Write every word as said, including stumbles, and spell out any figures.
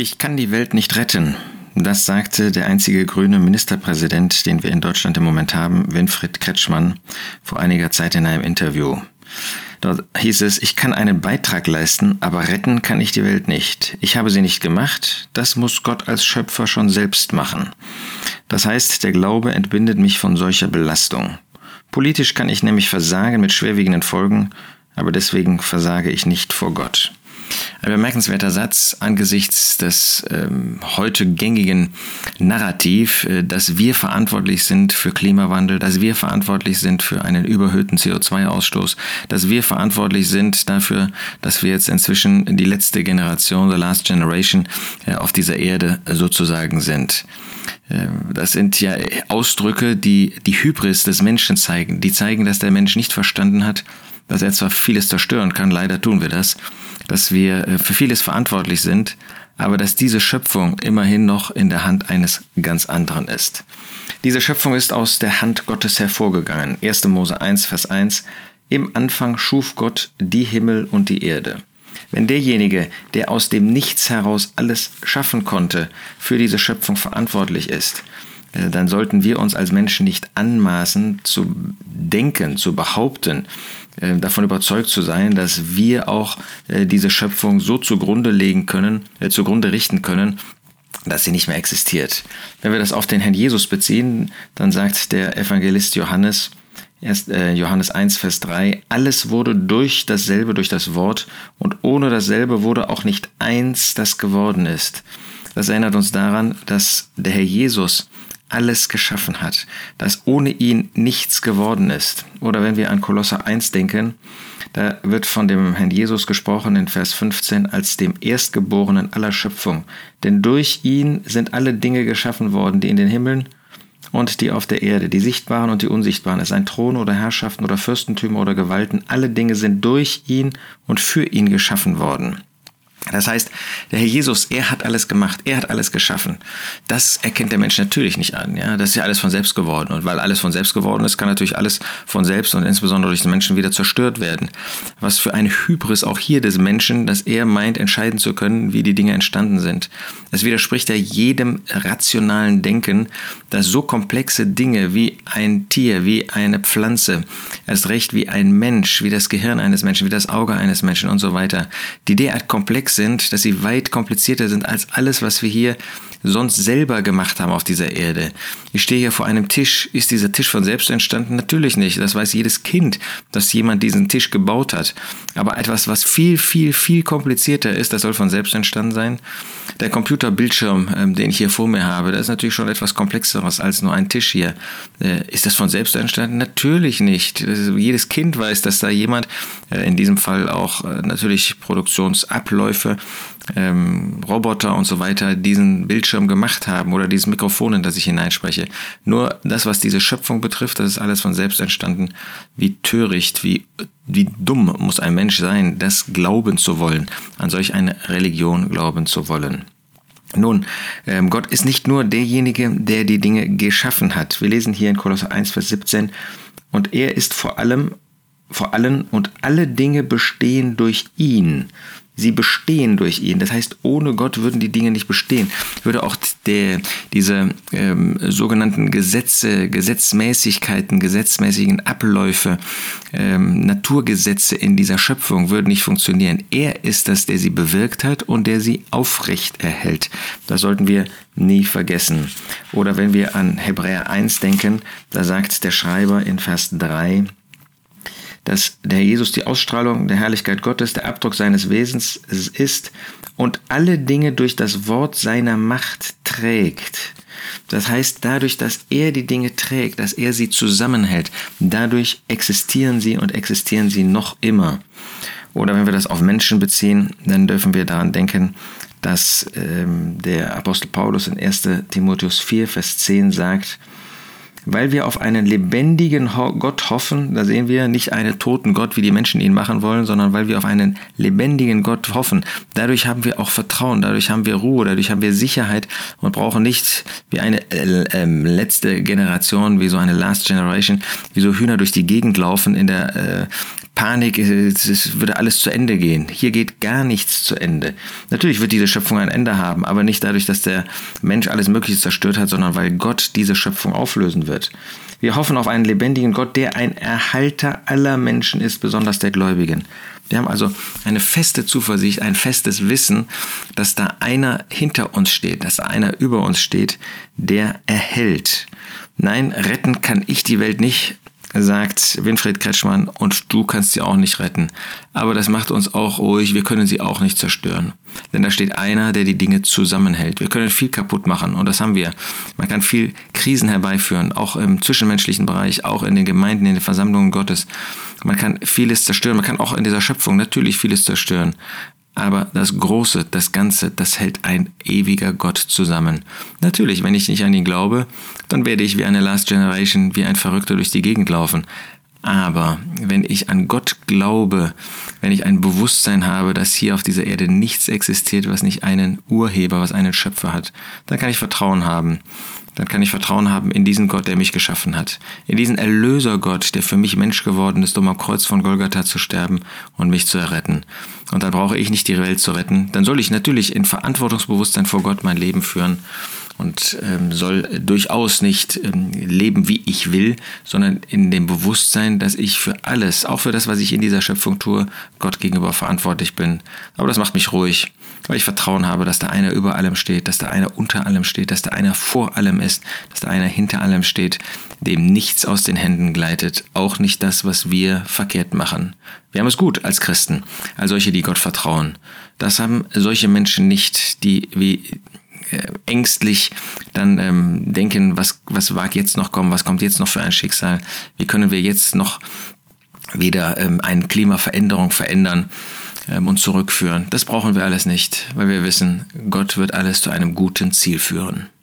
Ich kann die Welt nicht retten. Das sagte der einzige grüne Ministerpräsident, den wir in Deutschland im Moment haben, Winfried Kretschmann, vor einiger Zeit in einem Interview. Dort hieß es, ich kann einen Beitrag leisten, aber retten kann ich die Welt nicht. Ich habe sie nicht gemacht, das muss Gott als Schöpfer schon selbst machen. Das heißt, der Glaube entbindet mich von solcher Belastung. Politisch kann ich nämlich versagen mit schwerwiegenden Folgen, aber deswegen versage ich nicht vor Gott. Ein bemerkenswerter Satz angesichts des ähm, heute gängigen Narrativ, äh, dass wir verantwortlich sind für Klimawandel, dass wir verantwortlich sind für einen überhöhten C O zwei Ausstoß, dass wir verantwortlich sind dafür, dass wir jetzt inzwischen die letzte Generation, the last generation, äh, auf dieser Erde äh, sozusagen sind. Äh, das sind ja Ausdrücke, die die Hybris des Menschen zeigen. Die zeigen, dass der Mensch nicht verstanden hat, dass er zwar vieles zerstören kann, leider tun wir das, dass wir für vieles verantwortlich sind, aber dass diese Schöpfung immerhin noch in der Hand eines ganz anderen ist. Diese Schöpfung ist aus der Hand Gottes hervorgegangen. erster Mose eins, Vers eins. Im Anfang schuf Gott die Himmel und die Erde. Wenn derjenige, der aus dem Nichts heraus alles schaffen konnte, für diese Schöpfung verantwortlich ist, dann sollten wir uns als Menschen nicht anmaßen, zu denken, zu behaupten, davon überzeugt zu sein, dass wir auch diese Schöpfung so zugrunde legen können, zugrunde richten können, dass sie nicht mehr existiert. Wenn wir das auf den Herrn Jesus beziehen, dann sagt der Evangelist Johannes, Johannes eins, Vers drei, alles wurde durch dasselbe, durch das Wort, und ohne dasselbe wurde auch nicht eins, das geworden ist. Das erinnert uns daran, dass der Herr Jesus alles geschaffen hat, dass ohne ihn nichts geworden ist. Oder wenn wir an Kolosser eins denken, da wird von dem Herrn Jesus gesprochen in Vers fünfzehn als dem Erstgeborenen aller Schöpfung. Denn durch ihn sind alle Dinge geschaffen worden, die in den Himmeln und die auf der Erde, die Sichtbaren und die Unsichtbaren, es seien Throne oder Herrschaften oder Fürstentümer oder Gewalten, alle Dinge sind durch ihn und für ihn geschaffen worden. Das heißt, der Herr Jesus, er hat alles gemacht, er hat alles geschaffen. Das erkennt der Mensch natürlich nicht an. Ja? Das ist ja alles von selbst geworden. Und weil alles von selbst geworden ist, kann natürlich alles von selbst und insbesondere durch den Menschen wieder zerstört werden. Was für eine Hybris auch hier des Menschen, dass er meint, entscheiden zu können, wie die Dinge entstanden sind. Es widerspricht ja jedem rationalen Denken, dass so komplexe Dinge wie ein Tier, wie eine Pflanze, erst recht wie ein Mensch, wie das Gehirn eines Menschen, wie das Auge eines Menschen und so weiter, die derart komplex sind, dass sie weit komplizierter sind als alles, was wir hier sonst selber gemacht haben auf dieser Erde. Ich stehe hier vor einem Tisch. Ist dieser Tisch von selbst entstanden? Natürlich nicht. Das weiß jedes Kind, dass jemand diesen Tisch gebaut hat. Aber etwas, was viel, viel, viel komplizierter ist, das soll von selbst entstanden sein. Der Computerbildschirm, den ich hier vor mir habe, das ist natürlich schon etwas Komplexeres als nur ein Tisch hier. Ist das von selbst entstanden? Natürlich nicht. Jedes Kind weiß, dass da jemand, in diesem Fall auch natürlich Produktionsabläufe, Roboter und so weiter, diesen Bildschirm gemacht haben oder dieses Mikrofon, in das ich hineinspreche. Nur das, was diese Schöpfung betrifft, das ist alles von selbst entstanden. Wie töricht, wie, wie dumm muss ein Mensch sein, das glauben zu wollen, an solch eine Religion glauben zu wollen. Nun, Gott ist nicht nur derjenige, der die Dinge geschaffen hat. Wir lesen hier in Kolosser eins, Vers siebzehn, und er ist vor allem, vor allen und alle Dinge bestehen durch ihn. Sie bestehen durch ihn. Das heißt, ohne Gott würden die Dinge nicht bestehen. Würde auch der, diese ähm, sogenannten Gesetze, Gesetzmäßigkeiten, gesetzmäßigen Abläufe, ähm, Naturgesetze in dieser Schöpfung würden nicht funktionieren. Er ist das, der sie bewirkt hat und der sie aufrecht erhält. Das sollten wir nie vergessen. Oder wenn wir an Hebräer eins denken, da sagt der Schreiber in Vers drei, dass der Herr Jesus die Ausstrahlung der Herrlichkeit Gottes, der Abdruck seines Wesens ist und alle Dinge durch das Wort seiner Macht trägt. Das heißt, dadurch, dass er die Dinge trägt, dass er sie zusammenhält, dadurch existieren sie und existieren sie noch immer. Oder wenn wir das auf Menschen beziehen, dann dürfen wir daran denken, dass ähm, der Apostel Paulus in erster Timotheus vier, Vers zehn sagt, weil wir auf einen lebendigen Gott hoffen, da sehen wir nicht einen toten Gott, wie die Menschen ihn machen wollen, sondern weil wir auf einen lebendigen Gott hoffen. Dadurch haben wir auch Vertrauen, dadurch haben wir Ruhe, dadurch haben wir Sicherheit und brauchen nicht wie eine äh, äh, letzte Generation, wie so eine Last Generation, wie so Hühner durch die Gegend laufen in der äh, Panik, es würde alles zu Ende gehen. Hier geht gar nichts zu Ende. Natürlich wird diese Schöpfung ein Ende haben, aber nicht dadurch, dass der Mensch alles Mögliche zerstört hat, sondern weil Gott diese Schöpfung auflösen wird. Wir hoffen auf einen lebendigen Gott, der ein Erhalter aller Menschen ist, besonders der Gläubigen. Wir haben also eine feste Zuversicht, ein festes Wissen, dass da einer hinter uns steht, dass einer über uns steht, der erhält. Nein, retten kann ich die Welt nicht, sagt Winfried Kretschmann, und du kannst sie auch nicht retten. Aber das macht uns auch ruhig, wir können sie auch nicht zerstören. Denn da steht einer, der die Dinge zusammenhält. Wir können viel kaputt machen und das haben wir. Man kann viel Krisen herbeiführen, auch im zwischenmenschlichen Bereich, auch in den Gemeinden, in den Versammlungen Gottes. Man kann vieles zerstören, man kann auch in dieser Schöpfung natürlich vieles zerstören. Aber das Große, das Ganze, das hält ein ewiger Gott zusammen. Natürlich, wenn ich nicht an ihn glaube, dann werde ich wie eine Last Generation, wie ein Verrückter durch die Gegend laufen. Aber wenn ich an Gott glaube, wenn ich ein Bewusstsein habe, dass hier auf dieser Erde nichts existiert, was nicht einen Urheber, was einen Schöpfer hat, dann kann ich Vertrauen haben. Dann kann ich Vertrauen haben in diesen Gott, der mich geschaffen hat. In diesen Erlösergott, der für mich Mensch geworden ist, um am Kreuz von Golgatha zu sterben und mich zu erretten. Und dann brauche ich nicht die Welt zu retten. Dann soll ich natürlich in Verantwortungsbewusstsein vor Gott mein Leben führen und ähm, soll durchaus nicht ähm, leben, wie ich will, sondern in dem Bewusstsein, dass ich für alles, auch für das, was ich in dieser Schöpfung tue, Gott gegenüber verantwortlich bin. Aber das macht mich ruhig, weil ich Vertrauen habe, dass da einer über allem steht, dass da einer unter allem steht, dass da einer vor allem ist, dass da einer hinter allem steht, dem nichts aus den Händen gleitet, auch nicht das, was wir verkehrt machen. Wir haben es gut als Christen, als solche, die Gott vertrauen. Das haben solche Menschen nicht, die wie äh, ängstlich dann ähm, denken, was, was wagt jetzt noch kommen, was kommt jetzt noch für ein Schicksal, wie können wir jetzt noch wieder ähm, eine Klimaveränderung verändern ähm, und zurückführen. Das brauchen wir alles nicht, weil wir wissen, Gott wird alles zu einem guten Ziel führen.